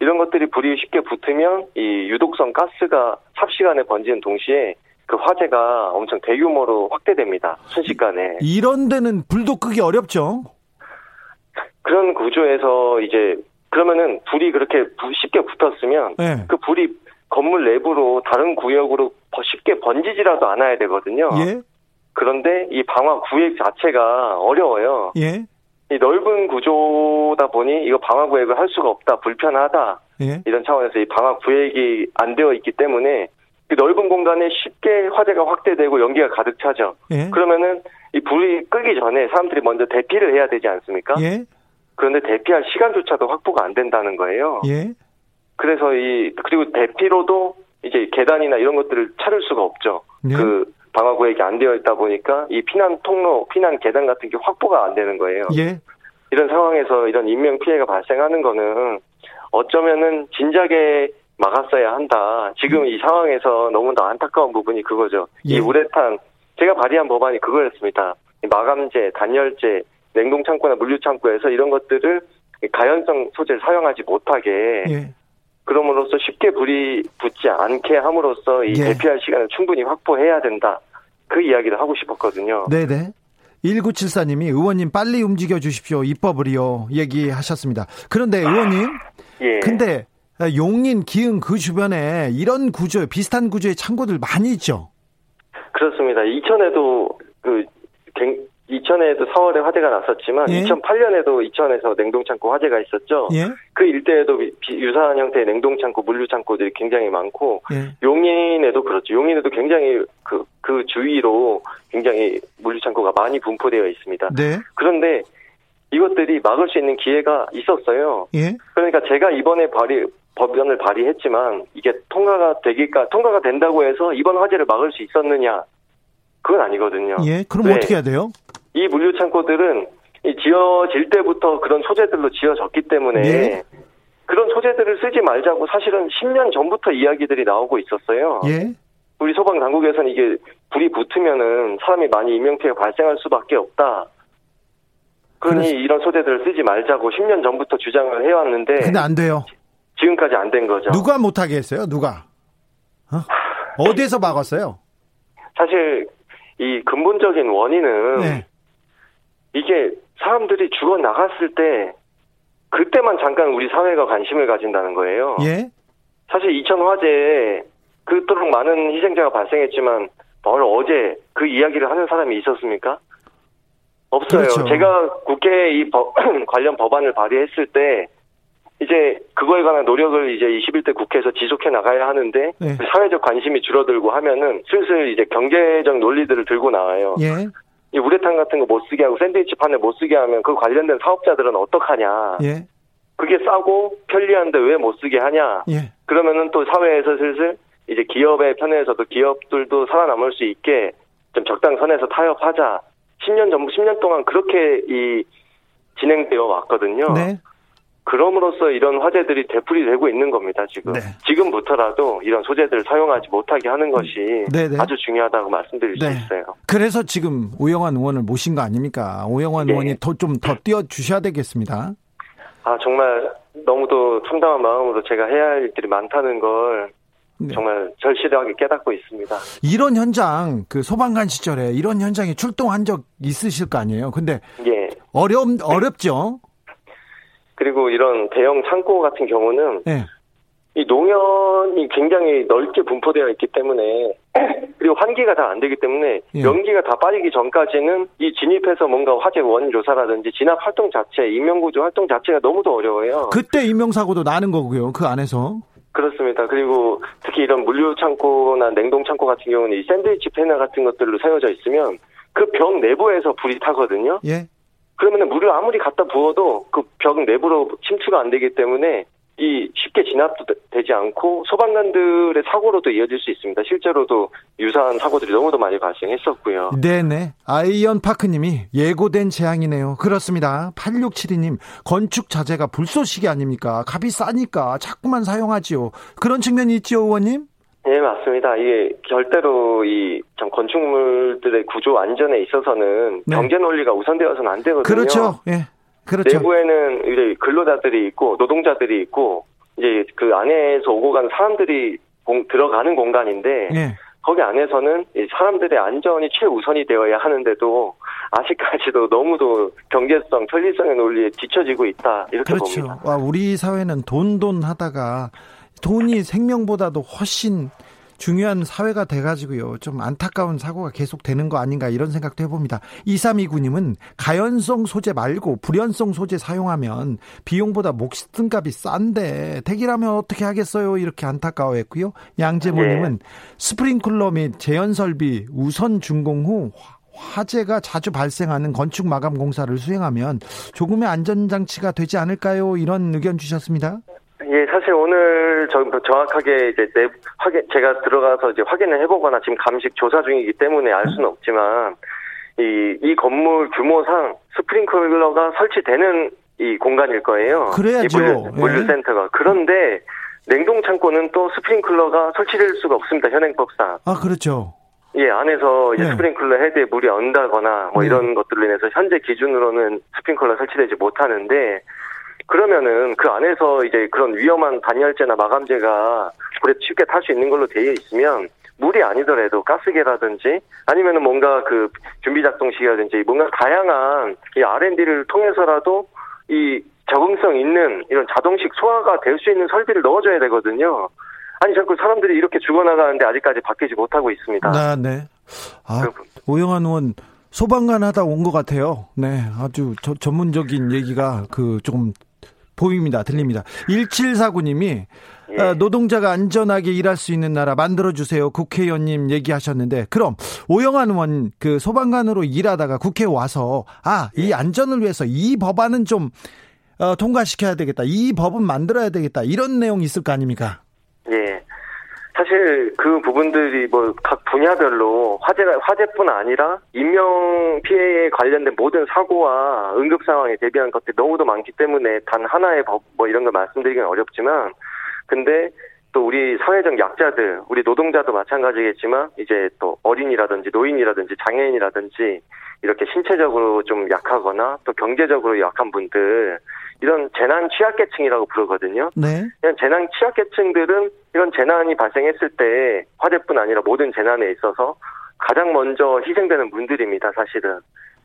이런 것들이 불이 쉽게 붙으면 이 유독성 가스가 삽시간에 번지는 동시에 그 화재가 엄청 대규모로 확대됩니다. 순식간에. 이런 데는 불도 끄기 어렵죠. 그런 구조에서 이제 그러면은 불이 그렇게 쉽게 붙었으면 그 불이 건물 내부로 다른 구역으로 쉽게 번지지라도 않아야 되거든요. 그런데 이 방화 구획 자체가 어려워요. 이 넓은 구조다 보니 이거 방화 구획을 할 수가 없다, 불편하다. 이런 차원에서 이 방화 구획이 안 되어 있기 때문에 그 넓은 공간에 쉽게 화재가 확대되고 연기가 가득 차죠. 그러면은 이 불이 끄기 전에 사람들이 먼저 대피를 해야 되지 않습니까? 그런데 대피할 시간조차도 확보가 안 된다는 거예요. 그래서 그리고 대피로도 이제 계단이나 이런 것들을 찾을 수가 없죠. 그 방화 구획이 안 되어 있다 보니까 이 피난 통로, 피난 계단 같은 게 확보가 안 되는 거예요. 이런 상황에서 이런 인명 피해가 발생하는 거는 어쩌면은 진작에 막았어야 한다. 지금 이 상황에서 너무나 안타까운 부분이 그거죠. 이 우레탄, 제가 발의한 법안이 그거였습니다. 마감재, 단열재, 냉동창고나 물류창고에서 이런 것들을 가연성 소재를 사용하지 못하게 그럼으로써 쉽게 불이 붙지 않게 함으로써 이 대피할 시간을 충분히 확보해야 된다. 그 이야기를 하고 싶었거든요. 네네. 1974님이 의원님 빨리 움직여 주십시오. 입법을요. 얘기하셨습니다. 그런데 의원님, 근데 용인, 기흥 그 주변에 이런 구조, 비슷한 구조의 창고들 많이 있죠? 그렇습니다. 이천에도 4월에 화재가 났었지만 2008년에도 이천에서 냉동창고 화재가 있었죠. 그 일대에도 유사한 형태의 냉동창고, 물류창고들이 굉장히 많고 용인에도 그렇죠. 용인에도 굉장히 그 주위로 굉장히 물류창고가 많이 분포되어 있습니다. 그런데 이것들이 막을 수 있는 기회가 있었어요. 그러니까 제가 이번에 법안을 발의했지만 이게 통과가 된다고 해서 이번 화재를 막을 수 있었느냐? 그건 아니거든요. 그럼 어떻게 해야 돼요? 이 물류 창고들은 지어질 때부터 그런 소재들로 지어졌기 때문에 그런 소재들을 쓰지 말자고 사실은 10년 전부터 이야기들이 나오고 있었어요. 우리 소방 당국에서는 이게 불이 붙으면은 사람이 많이 인명피해가 발생할 수밖에 없다. 그러니 이런 소재들을 쓰지 말자고 10년 전부터 주장을 해왔는데 근데 안 돼요. 지금까지 안 된 거죠. 누가 못하게 했어요? 누가? 어디에서 막았어요? 사실 이 근본적인 원인은 이게 사람들이 죽어나갔을 때 그때만 잠깐 우리 사회가 관심을 가진다는 거예요. 사실 이천 화재에 그토록 많은 희생자가 발생했지만 바로 어제 그 이야기를 하는 사람이 있었습니까? 없어요. 그렇죠. 제가 국회에 관련 법안을 발의했을 때 이제 그거에 관한 노력을 이제 21대 국회에서 지속해 나가야 하는데 네. 사회적 관심이 줄어들고 하면은 슬슬 이제 경제적 논리들을 들고 나와요. 예. 이 우레탄 같은 거 못 쓰게 하고 샌드위치 판을 못 쓰게 하면 그 관련된 사업자들은 어떡하냐. 예. 그게 싸고 편리한데 왜 못 쓰게 하냐. 예. 그러면은 또 사회에서 슬슬 이제 기업의 편에서도 기업들도 살아남을 수 있게 좀 적당선에서 타협하자. 10년 전부 10년 동안 그렇게 이 진행되어 왔거든요. 네. 그럼으로써 이런 화제들이 되풀이되고 있는 겁니다. 지금 네. 지금부터라도 이런 소재들을 사용하지 못하게 하는 것이 네네. 아주 중요하다고 말씀드릴 네. 수 있어요. 그래서 지금 오영환 의원을 모신 거 아닙니까? 오영환 네. 의원이 좀 더 띄워주셔야 되겠습니다. 아 정말 너무도 참담한 마음으로 제가 해야 할 일들이 많다는 걸 네. 정말 절실하게 깨닫고 있습니다. 이런 현장, 그 소방관 시절에 이런 현장에 출동한 적 있으실 거 아니에요? 근데 예. 어렵죠? 그리고 이런 대형 창고 같은 경우는 네. 이 농연이 굉장히 넓게 분포되어 있기 때문에 그리고 환기가 다 안 되기 때문에 예. 연기가 다 빠지기 전까지는 이 진입해서 뭔가 화재 원인 조사라든지 진압 활동 자체, 인명구조 활동 자체가 너무도 어려워요. 그때 인명사고도 나는 거고요. 그 안에서. 그렇습니다. 그리고 특히 이런 물류 창고나 냉동 창고 같은 경우는 이 샌드위치 패널 같은 것들로 세워져 있으면 그 벽 내부에서 불이 타거든요. 예. 그러면 물을 아무리 갖다 부어도 그 벽 내부로 침투가 안 되기 때문에 이 쉽게 진압도 되지 않고 소방관들의 사고로도 이어질 수 있습니다. 실제로도 유사한 사고들이 너무도 많이 발생했었고요. 네네. 아이언파크님이 예고된 재앙이네요. 그렇습니다. 8672님 건축 자재가 불쏘시개 아닙니까? 값이 싸니까 자꾸만 사용하지요. 그런 측면이 있지요, 의원님? 네, 맞습니다. 이게 절대로 이 참 건축물들의 구조 안전에 있어서는 네. 경제 논리가 우선되어서는 안 되거든요. 그렇죠. 예. 그렇죠. 내부에는 이제 근로자들이 있고 노동자들이 있고 이제 그 안에서 오고 가는 사람들이 들어가는 공간인데 예. 거기 안에서는 사람들의 안전이 최우선이 되어야 하는데도 아직까지도 너무도 경제성, 편리성의 논리에 뒤처지고 있다 이렇게 그렇죠. 봅니다. 와, 우리 사회는 돈돈 하다가 돈이 생명보다도 훨씬 중요한 사회가 돼가지고요. 좀 안타까운 사고가 계속 되는 거 아닌가 이런 생각도 해봅니다. 2329님은 가연성 소재 말고 불연성 소재 사용하면 비용보다 목숨값이 싼데 택일하면 어떻게 하겠어요? 이렇게 안타까워했고요. 양재모님은 네. 스프링클러 및 재연설비 우선 준공 후 화재가 자주 발생하는 건축 마감 공사를 수행하면 조금의 안전장치가 되지 않을까요? 이런 의견 주셨습니다. 예, 사실 오늘 정확하게 이제 제가 들어가서 이제 확인을 해보거나 지금 감식 조사 중이기 때문에 알 수는 없지만 이 건물 규모상 스프링클러가 설치되는 이 공간일 거예요. 그래야죠. 물류센터가 예. 그런데 냉동 창고는 또 스프링클러가 설치될 수가 없습니다. 현행법상. 아 그렇죠. 예, 안에서 이제 네. 스프링클러 헤드에 물이 언다거나 뭐 이런 것들로 인해서 현재 기준으로는 스프링클러 설치되지 못하는데. 그러면은 그 안에서 이제 그런 위험한 단열재나 마감재가 불에 쉽게 탈 수 있는 걸로 되어 있으면 물이 아니더라도 가스계라든지 아니면은 뭔가 그 준비작동식이라든지 뭔가 다양한 이 R&D를 통해서라도 이 적응성 있는 이런 자동식 소화가 될 수 있는 설비를 넣어줘야 되거든요. 아니 자꾸 사람들이 이렇게 죽어나가는데 아직까지 바뀌지 못하고 있습니다. 아, 네. 아, 오영환 의원. 소방관 하다 온 것 같아요. 네. 아주 전문적인 얘기가 조금 보입니다. 들립니다. 1749님이 예. 노동자가 안전하게 일할 수 있는 나라 만들어주세요. 국회의원님 얘기하셨는데 그럼 오영환 의원 그 소방관으로 일하다가 국회에 와서 이 안전을 위해서 이 법안은 좀 통과시켜야 되겠다. 이 법은 만들어야 되겠다. 이런 내용이 있을 거 아닙니까? 예. 사실 그 부분들이 뭐 각 분야별로 화재뿐 아니라 인명 피해에 관련된 모든 사고와 응급 상황에 대비한 것들이 너무도 많기 때문에 단 하나의 법 뭐 이런 걸 말씀드리기는 어렵지만 근데 또 우리 사회적 약자들, 우리 노동자도 마찬가지겠지만 이제 또 어린이라든지 노인이라든지 장애인이라든지 이렇게 신체적으로 좀 약하거나 또 경제적으로 약한 분들 이런 재난 취약계층이라고 부르거든요. 네. 이런 재난 취약계층들은 이런 재난이 발생했을 때 화재뿐 아니라 모든 재난에 있어서 가장 먼저 희생되는 분들입니다. 사실은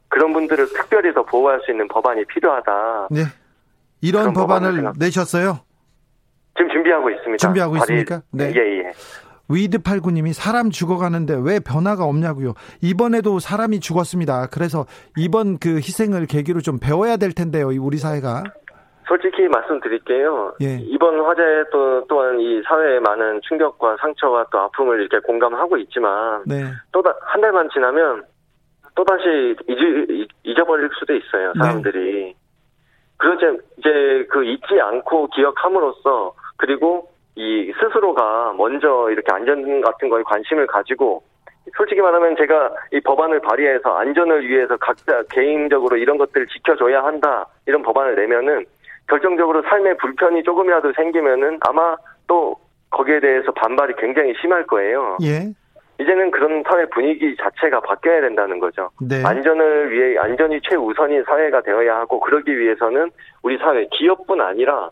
그런 분들을 특별히 더 보호할 수 있는 법안이 필요하다. 네. 이런 법안을 내셨어요? 지금 준비하고 있습니다. 준비하고 있습니까? 네. 예. 위드89님이 사람 죽어가는데 왜 변화가 없냐고요. 이번에도 사람이 죽었습니다. 그래서 이번 그 희생을 계기로 좀 배워야 될 텐데요. 우리 사회가. 솔직히 말씀드릴게요. 예. 이번 화재 또한 이 사회의 많은 충격과 상처와 또 아픔을 이렇게 공감하고 있지만 네. 또 한 달만 지나면 또다시 잊어버릴 수도 있어요. 사람들이. 네. 그러지 이제 그 잊지 않고 기억함으로써 그리고 이 스스로가 먼저 이렇게 안전 같은 거에 관심을 가지고 솔직히 말하면 제가 이 법안을 발의해서 안전을 위해서 각자 개인적으로 이런 것들을 지켜줘야 한다 이런 법안을 내면은 결정적으로 삶의 불편이 조금이라도 생기면은 아마 또 거기에 대해서 반발이 굉장히 심할 거예요. 예. 이제는 그런 사회 분위기 자체가 바뀌어야 된다는 거죠. 네. 안전을 위해 안전이 최우선인 사회가 되어야 하고 그러기 위해서는 우리 사회 기업뿐 아니라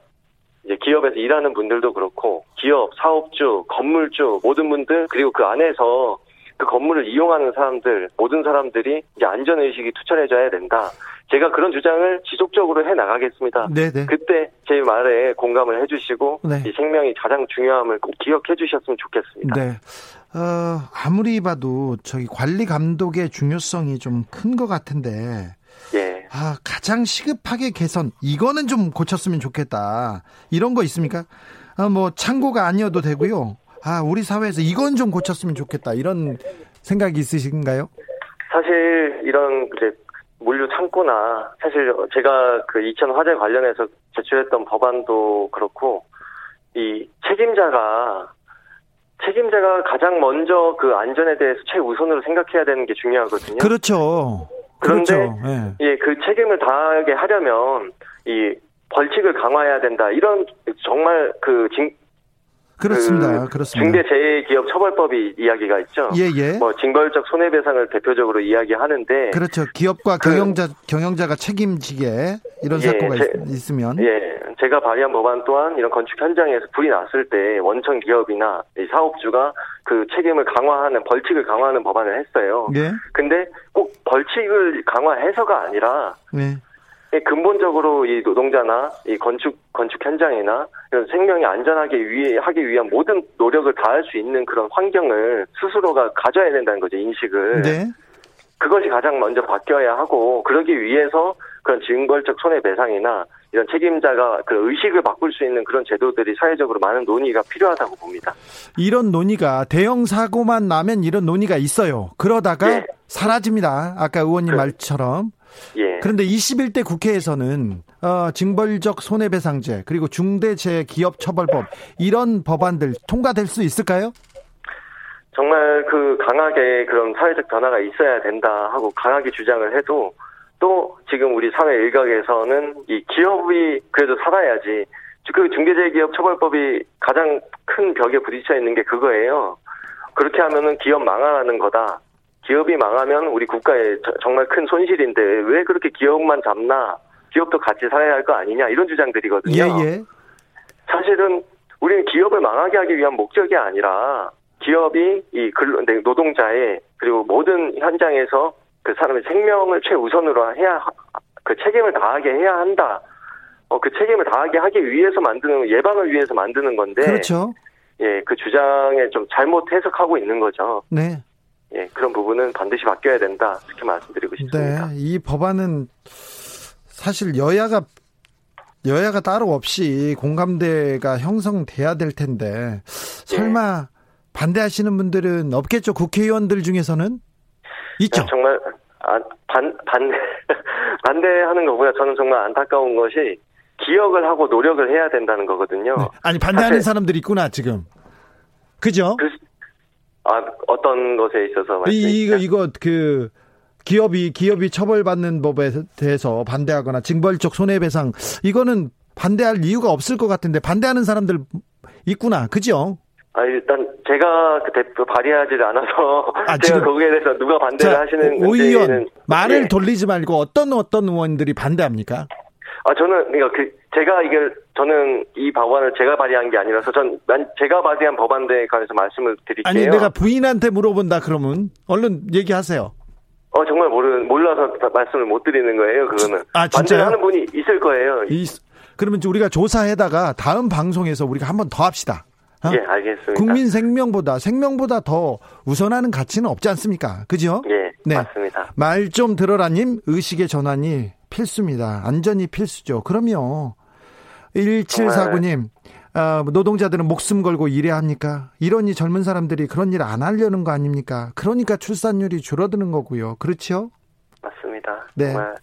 이제 기업에서 일하는 분들도 그렇고 기업, 사업주, 건물주 모든 분들 그리고 그 안에서 그 건물을 이용하는 사람들 모든 사람들이 이제 안전의식이 투철해져야 된다. 제가 그런 주장을 지속적으로 해나가겠습니다. 네네. 그때 제 말에 공감을 해주시고 네. 이 생명이 가장 중요함을 꼭 기억해 주셨으면 좋겠습니다. 네. 아무리 봐도 저기 관리 감독의 중요성이 좀 큰 것 같은데 예. 아, 가장 시급하게 개선 이거는 좀 고쳤으면 좋겠다. 이런 거 있습니까? 뭐 창고가 아니어도 되고요. 아, 우리 사회에서 이건 좀 고쳤으면 좋겠다. 이런 생각이 있으신가요? 사실 이런 이제 물류 창고나 사실 제가 그 이천 화재 관련해서 제출했던 법안도 그렇고 이 책임자가 가장 먼저 그 안전에 대해서 최우선으로 생각해야 되는 게 중요하거든요. 그렇죠. 그런데 그렇죠. 예, 그 책임을 다하게 하려면 이 벌칙을 강화해야 된다. 이런 정말 그렇습니다. 그렇습니다. 중대재해기업처벌법이 이야기가 있죠. 예. 뭐 징벌적 손해배상을 대표적으로 이야기하는데 그렇죠. 기업과 경영자가 책임지게 이런 사고가 있으면 예. 제가 발의한 법안 또한 이런 건축 현장에서 불이 났을 때 원천 기업이나 사업주가 그 책임을 강화하는 벌칙을 강화하는 법안을 했어요. 예. 근데 꼭 벌칙을 강화해서가 아니라 네. 근본적으로 이 노동자나 이 건축 현장이나 이런 생명이 안전하게 하기 위한 모든 노력을 다할 수 있는 그런 환경을 스스로가 가져야 된다는 거죠, 인식을. 네. 그것이 가장 먼저 바뀌어야 하고, 그러기 위해서 그런 징벌적 손해배상이나 이런 책임자가 그 의식을 바꿀 수 있는 그런 제도들이 사회적으로 많은 논의가 필요하다고 봅니다. 이런 논의가 대형 사고만 나면 이런 논의가 있어요. 그러다가 예. 사라집니다. 아까 의원님 말처럼. 예. 그런데 21대 국회에서는 징벌적 손해배상제 그리고 중대재해기업처벌법 이런 법안들 통과될 수 있을까요? 정말 그 강하게 그런 사회적 변화가 있어야 된다 하고 강하게 주장을 해도 또 지금 우리 사회 일각에서는 이 기업이 그래도 살아야지 그 중대재해기업처벌법이 가장 큰 벽에 부딪혀 있는 게 그거예요. 그렇게 하면은 기업 망하라는 거다. 기업이 망하면 우리 국가에 정말 큰 손실인데 왜 그렇게 기업만 잡나? 기업도 같이 살아야 할 거 아니냐? 이런 주장들이거든요. 예. 사실은 우리는 기업을 망하게 하기 위한 목적이 아니라 기업이 이 노동자의 그리고 모든 현장에서 그 사람의 생명을 최우선으로 해야 그 책임을 다하게 해야 한다. 그 책임을 다하게 하기 위해서 만드는 예방을 위해서 만드는 건데. 그렇죠. 예, 그 주장에 좀 잘못 해석하고 있는 거죠. 네. 예, 그런 부분은 반드시 바뀌어야 된다. 이렇게 말씀드리고 싶습니다. 네, 이 법안은 사실 여야가 따로 없이 공감대가 형성돼야 될 텐데 설마 예. 반대하시는 분들은 없겠죠? 국회의원들 중에서는 있죠. 정말 반대하는 것보다 저는 정말 안타까운 것이 기억을 하고 노력을 해야 된다는 거거든요. 네. 아니 반대하는 사람들이 있구나 지금. 그죠? 어떤 것에 있어서 말씀이시죠? 이거 기업이 처벌받는 법에 대해서 반대하거나 징벌적 손해배상 이거는 반대할 이유가 없을 것 같은데 반대하는 사람들 있구나, 그죠? 일단 제가 그 발의하지를 않아서 제가 거기에 대해서 누가 반대를 하시는 오 의원 말을 예. 돌리지 말고 어떤 의원들이 반대합니까? 저는 그러니까 저는 이 법안을 제가 발의한 게 아니라서 제가 발의한 법안에 관해서 말씀을 드릴게요. 아니 내가 부인한테 물어본다 그러면 얼른 얘기하세요. 정말 몰라서 말씀을 못 드리는 거예요. 그거는 진짜요? 반대하는 분이 있을 거예요. 그러면 우리가 조사해다가 다음 방송에서 우리가 한 번 더 합시다. 예, 알겠습니다. 국민 생명보다 더 우선하는 가치는 없지 않습니까? 그죠? 예, 네. 맞습니다. 말 좀 들어라님 의식의 전환이 필수입니다. 안전이 필수죠. 그럼요. 1749님, 노동자들은 목숨 걸고 일해야 합니까? 이러니 젊은 사람들이 그런 일 안 하려는 거 아닙니까? 그러니까 출산율이 줄어드는 거고요. 그렇죠? 맞습니다. 네. 정말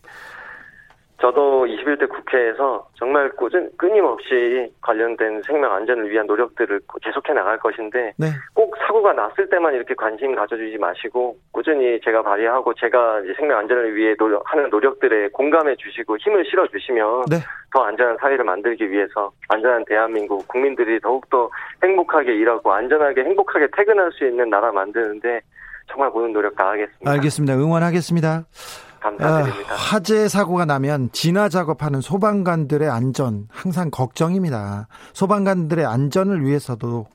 저도 21대 국회에서 정말 끊임없이 관련된 생명 안전을 위한 노력들을 계속해 나갈 것인데 네. 꼭 사고가 났을 때만 이렇게 관심 가져주지 마시고 꾸준히 제가 발휘하고 제가 이제 생명 안전을 위해 하는 노력들에 공감해 주시고 힘을 실어 주시면 네. 더 안전한 사회를 만들기 위해서 안전한 대한민국 국민들이 더욱더 행복하게 일하고 안전하게 행복하게 퇴근할 수 있는 나라 만드는데 정말 모든 노력 다하겠습니다. 알겠습니다. 응원하겠습니다. 감사드립니다. 화재 사고가 나면 진화 작업하는 소방관들의 안전 항상 걱정입니다. 소방관들의 안전을 위해서도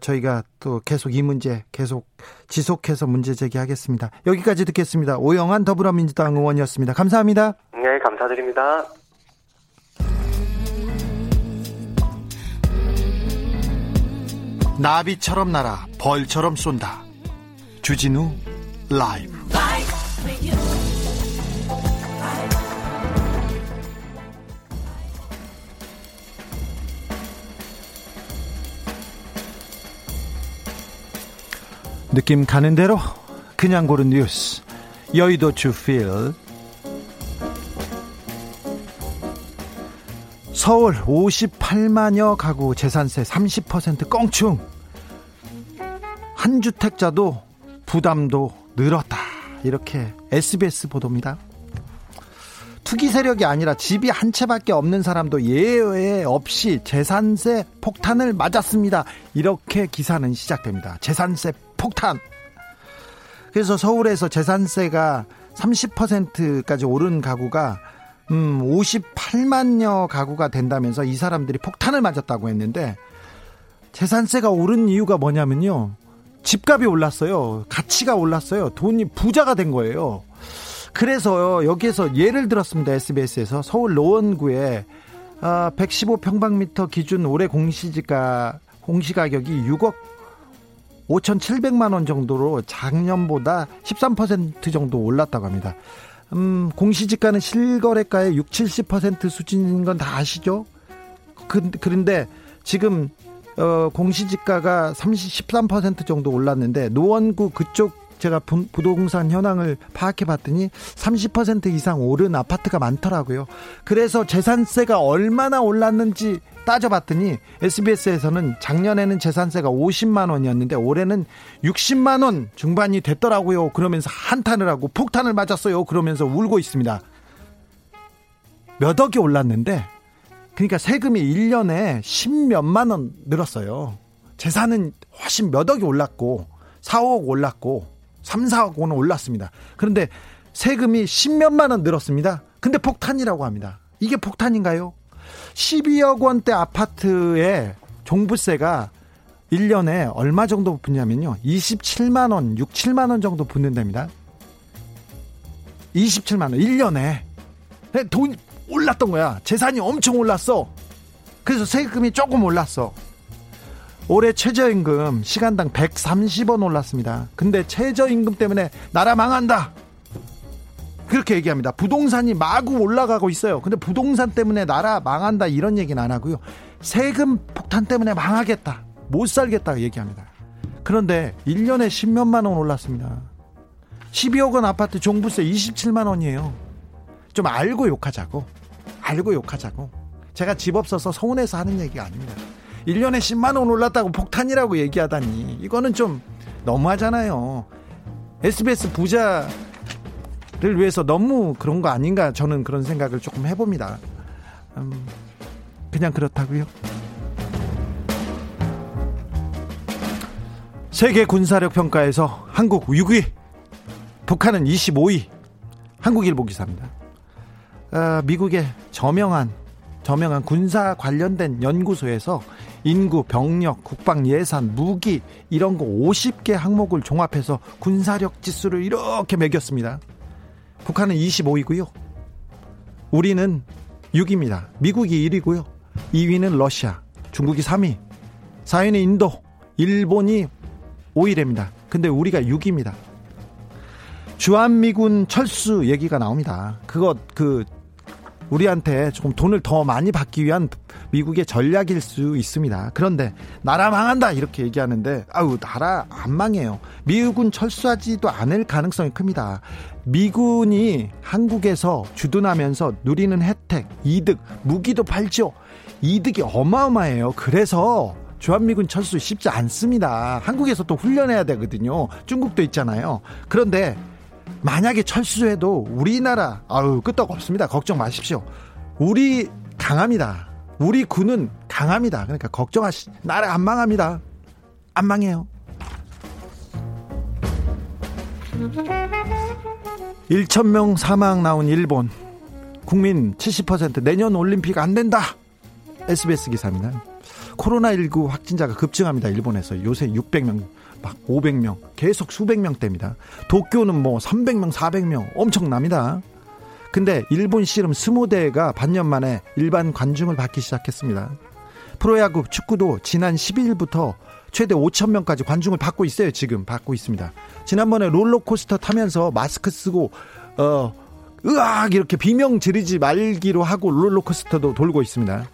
저희가 또 계속 이 문제 계속 지속해서 문제 제기하겠습니다. 여기까지 듣겠습니다. 오영환 더불어민주당 의원이었습니다. 감사합니다. 네, 감사드립니다. 나비처럼 날아 벌처럼 쏜다. 주진우 라이브. 느낌 가는 대로 그냥 고른 뉴스 여의도 주필. 서울 58만여 가구 재산세 30% 껑충. 한 주택자도 부담도 늘었다. 이렇게 SBS 보도입니다. 투기 세력이 아니라 집이 한 채밖에 없는 사람도 예외 없이 재산세 폭탄을 맞았습니다. 이렇게 기사는 시작됩니다. 재산세 폭탄. 그래서 서울에서 재산세가 30%까지 오른 가구가 58만여 가구가 된다면서 이 사람들이 폭탄을 맞았다고 했는데, 재산세가 오른 이유가 뭐냐면요, 집값이 올랐어요. 가치가 올랐어요. 돈이 부자가 된 거예요. 그래서 여기에서 예를 들었습니다. SBS에서 서울 노원구에 115평방미터 기준 올해 공시가격이 6억 5,700만 원 정도로 작년보다 13% 정도 올랐다고 합니다. 공시지가는 실거래가의 60-70% 수준인 건 다 아시죠? 그런데 지금 공시지가가 13% 정도 올랐는데, 노원구 그쪽 제가 부동산 현황을 파악해 봤더니 30% 이상 오른 아파트가 많더라고요. 그래서 재산세가 얼마나 올랐는지 따져봤더니 SBS에서는 작년에는 재산세가 50만 원이었는데 올해는 60만 원 중반이 됐더라고요. 그러면서 한탄을 하고 폭탄을 맞았어요. 그러면서 울고 있습니다. 몇 억이 올랐는데, 그러니까 세금이 1년에 10몇만 원 늘었어요. 재산은 훨씬 몇 억이 올랐고 4억 올랐고 3, 4억 원은 올랐습니다. 그런데 세금이 10몇만 원 늘었습니다. 근데 폭탄이라고 합니다. 이게 폭탄인가요? 12억 원대 아파트의 종부세가 1년에 얼마 정도 붙냐면요, 27만 원, 6, 7만 원 정도 붙는답니다. 27만 원 1년에. 돈 올랐던 거야. 재산이 엄청 올랐어. 그래서 세금이 조금 올랐어. 올해 최저임금 시간당 130원 올랐습니다. 근데 최저임금 때문에 나라 망한다, 그렇게 얘기합니다. 부동산이 마구 올라가고 있어요. 근데 부동산 때문에 나라 망한다 이런 얘기는 안 하고요, 세금 폭탄 때문에 망하겠다, 못 살겠다 얘기합니다. 그런데 1년에 10몇만 원 올랐습니다. 12억 원 아파트 종부세 27만 원이에요. 좀 알고 욕하자고. 알고 욕하자고. 제가 집 없어서 서운해서 하는 얘기가 아닙니다. 1년에 10만 원 올랐다고 폭탄이라고 얘기하다니, 이거는 좀 너무하잖아요. SBS 부자를 위해서 너무 그런 거 아닌가, 저는 그런 생각을 조금 해봅니다. 그냥 그렇다고요. 세계 군사력 평가에서 한국 6위, 북한은 25위. 한국일보 기사입니다. 미국의 저명한 군사 관련된 연구소에서 인구, 병력, 국방 예산, 무기 이런 거 50개 항목을 종합해서 군사력 지수를 이렇게 매겼습니다. 북한은 25위고요. 우리는 6위입니다. 미국이 1위고요. 2위는 러시아, 중국이 3위, 4위는 인도, 일본이 5위랍니다. 근데 우리가 6위입니다. 주한미군 철수 얘기가 나옵니다. 그거 우리한테 조금 돈을 더 많이 받기 위한 미국의 전략일 수 있습니다. 그런데 나라 망한다 이렇게 얘기하는데 아우 나라 안 망해요. 미국은 철수하지도 않을 가능성이 큽니다. 미군이 한국에서 주둔하면서 누리는 혜택, 이득, 무기도 팔죠. 이득이 어마어마해요. 그래서 주한미군 철수 쉽지 않습니다. 한국에서도 훈련해야 되거든요. 중국도 있잖아요. 그런데 만약에 철수해도 우리나라 아우 끄떡없습니다. 걱정 마십시오. 우리 강합니다. 우리 군은 강합니다. 그러니까 나라 안 망합니다. 안 망해요. 1,000명 사망 나온 일본. 국민 70% 내년 올림픽 안 된다. SBS 기사입니다. 코로나19 확진자가 급증합니다. 일본에서 요새 600명 막 500명 계속 수백 명대입니다. 도쿄는 뭐 300명 400명 엄청납니다. 근데 일본 씨름 스무대회가 반년 만에 일반 관중을 받기 시작했습니다. 프로야구 축구도 지난 10일부터 최대 5,000명까지 관중을 받고 있어요. 지금 받고 있습니다. 지난번에 롤러코스터 타면서 마스크 쓰고 으악 이렇게 비명 지르지 말기로 하고 롤러코스터도 돌고 있습니다.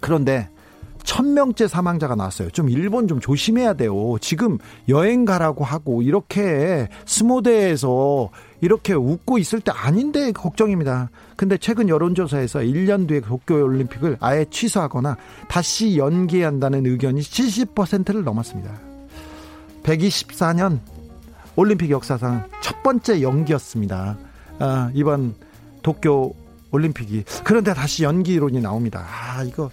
그런데 1,000명째 사망자가 나왔어요. 좀 일본 좀 조심해야 돼요. 지금 여행 가라고 하고 이렇게 스모대에서 이렇게 웃고 있을 때 아닌데 걱정입니다. 근데 최근 여론조사에서 1년 뒤에 도쿄올림픽을 아예 취소하거나 다시 연기한다는 의견이 70%를 넘었습니다. 124년 올림픽 역사상 첫 번째 연기였습니다. 이번 도쿄올림픽이. 그런데 다시 연기론이 나옵니다. 이거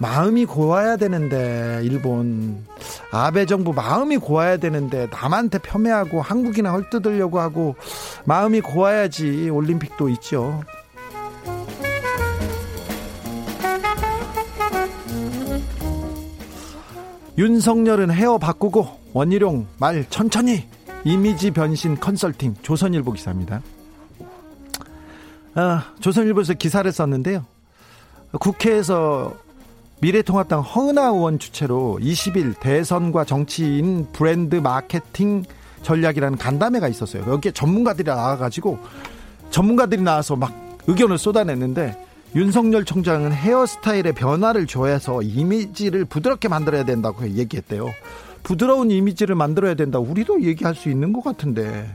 마음이 고와야 되는데 일본 아베 정부 마음이 고와야 되는데 남한테 폄훼하고 한국이나 헐뜯으려고 하고 마음이 고와야지 올림픽도 있죠. 윤석열은 헤어 바꾸고 원희룡 말 천천히 이미지 변신 컨설팅. 조선일보 기사입니다. 조선일보에서 기사를 썼는데요. 국회에서 미래통합당 허은하 의원 주최로 20일 대선과 정치인 브랜드 마케팅 전략이라는 간담회가 있었어요. 여기에 전문가들이 나와서 막 의견을 쏟아냈는데 윤석열 총장은 헤어스타일의 변화를 줘서 이미지를 부드럽게 만들어야 된다고 얘기했대요. 부드러운 이미지를 만들어야 된다. 우리도 얘기할 수 있는 것 같은데.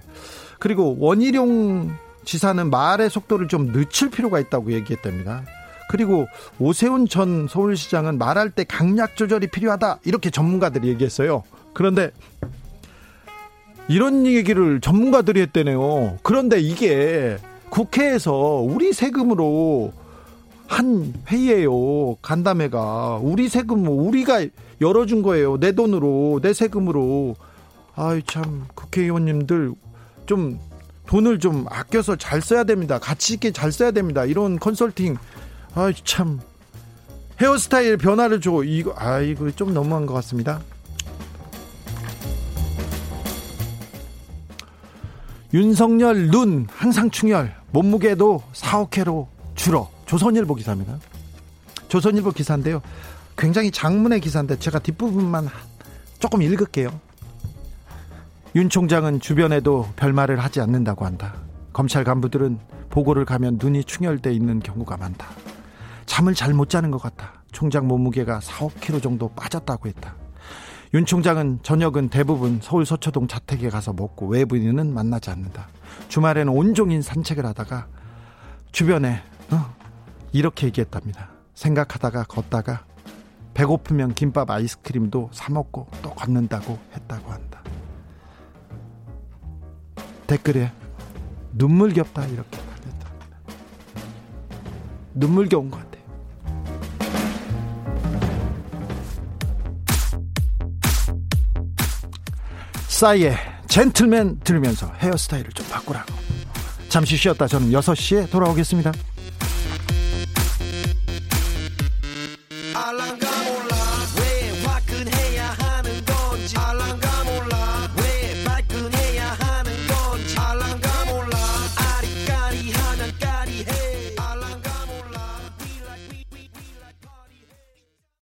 그리고 원희룡 지사는 말의 속도를 좀 늦출 필요가 있다고 얘기했답니다. 그리고 오세훈 전 서울시장은 말할 때 강약 조절이 필요하다 이렇게 전문가들이 얘기했어요. 그런데 이런 얘기를 전문가들이 했대네요. 그런데 이게 국회에서 우리 세금으로 한 회의예요. 간담회가 우리 세금 우리가 열어준 거예요. 내 돈으로 내 세금으로. 아이 참 국회의원님들 좀 돈을 좀 아껴서 잘 써야 됩니다. 가치 있게 잘 써야 됩니다. 이런 컨설팅 아이 참 헤어스타일 변화를 줘 이거 좀 너무한 것 같습니다. 윤석열 눈 항상 충혈 몸무게도 4~5kg 줄어. 조선일보 기사입니다. 조선일보 기사인데요. 굉장히 장문의 기사인데 제가 뒷부분만 조금 읽을게요. 윤 총장은 주변에도 별말을 하지 않는다고 한다. 검찰 간부들은 보고를 가면 눈이 충혈돼 있는 경우가 많다. 잠을 잘 못 자는 것 같다. 총장 몸무게가 4~5kg 정도 빠졌다고 했다. 윤 총장은 저녁은 대부분 서울 서초동 자택에 가서 먹고 외부인은 만나지 않는다. 주말에는 온종일 산책을 하다가 주변에 이렇게 얘기했답니다. 생각하다가 걷다가 배고프면 김밥 아이스크림도 사 먹고 또 걷는다고 했다고 한다. 댓글에 눈물겹다 이렇게 말했다. 눈물겨운 것 같아요. 싸이의 젠틀맨 들으면서 헤어스타일을 좀 바꾸라고. 잠시 쉬었다 저는 6시에 돌아오겠습니다.